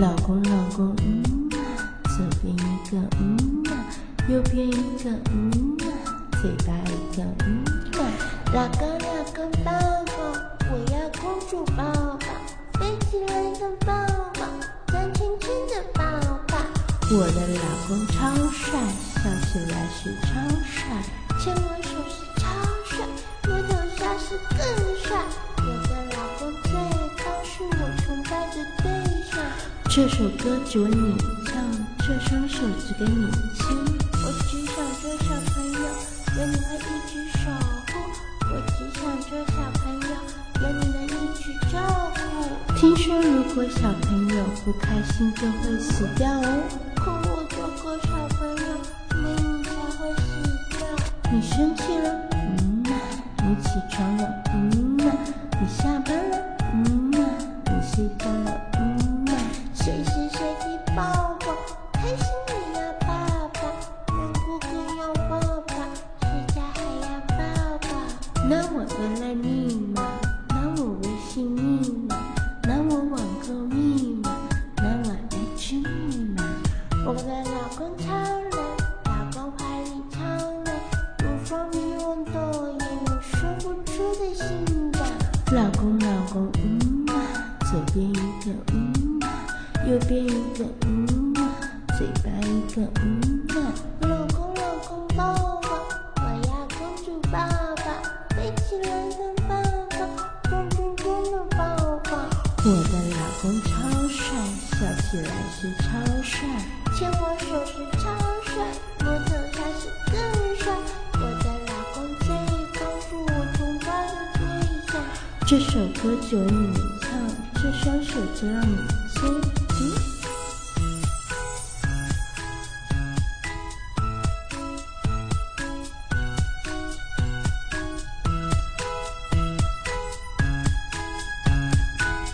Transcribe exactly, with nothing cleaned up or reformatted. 老公老公嗯啊，左边一个嗯啊，右边一个嗯啊，嘴巴一个嗯啊，老公老公抱抱，我要公主抱抱，飞起来的抱抱，转圈圈的抱抱。我的老公超帅，笑起来是超帅，牵我手是超帅，摸头杀是更帅。我的老公最棒，是我崇拜的对象。这首歌只为你唱，这双手只给你牵。我只想做小朋友，有你会一直守护。我只想做小朋友，有你能一直照顾。听说如果小朋友不开心就会死掉哦，可我做过小朋友，没你才会死掉。你生气了？嗯啊。你起床了？嗯啊。你下班了？嗯啊。你睡觉了？嗯啊。随时随地抱抱，开心也要抱抱，难过更要抱抱，睡觉还要抱抱。那我的赖密码，那我微信密码，拿我网购密码，拿我 H 密码。我的老公超累，老公怀里超累，乳房迷惘多疑，我说不出的心感。老公老公嗯啊，左边一个嗯啊，右边一个嗯啊，嘴巴一个嗯啊。老公老公抱抱，我要公主抱抱，飞起来的抱抱，转圈圈的抱抱。我的老公超帅，笑起来是超帅，牵我手是超帅，摸头杀是更帅。我的老公最棒，是我崇拜的对象。这首歌只为你唱，这双手就让你牵。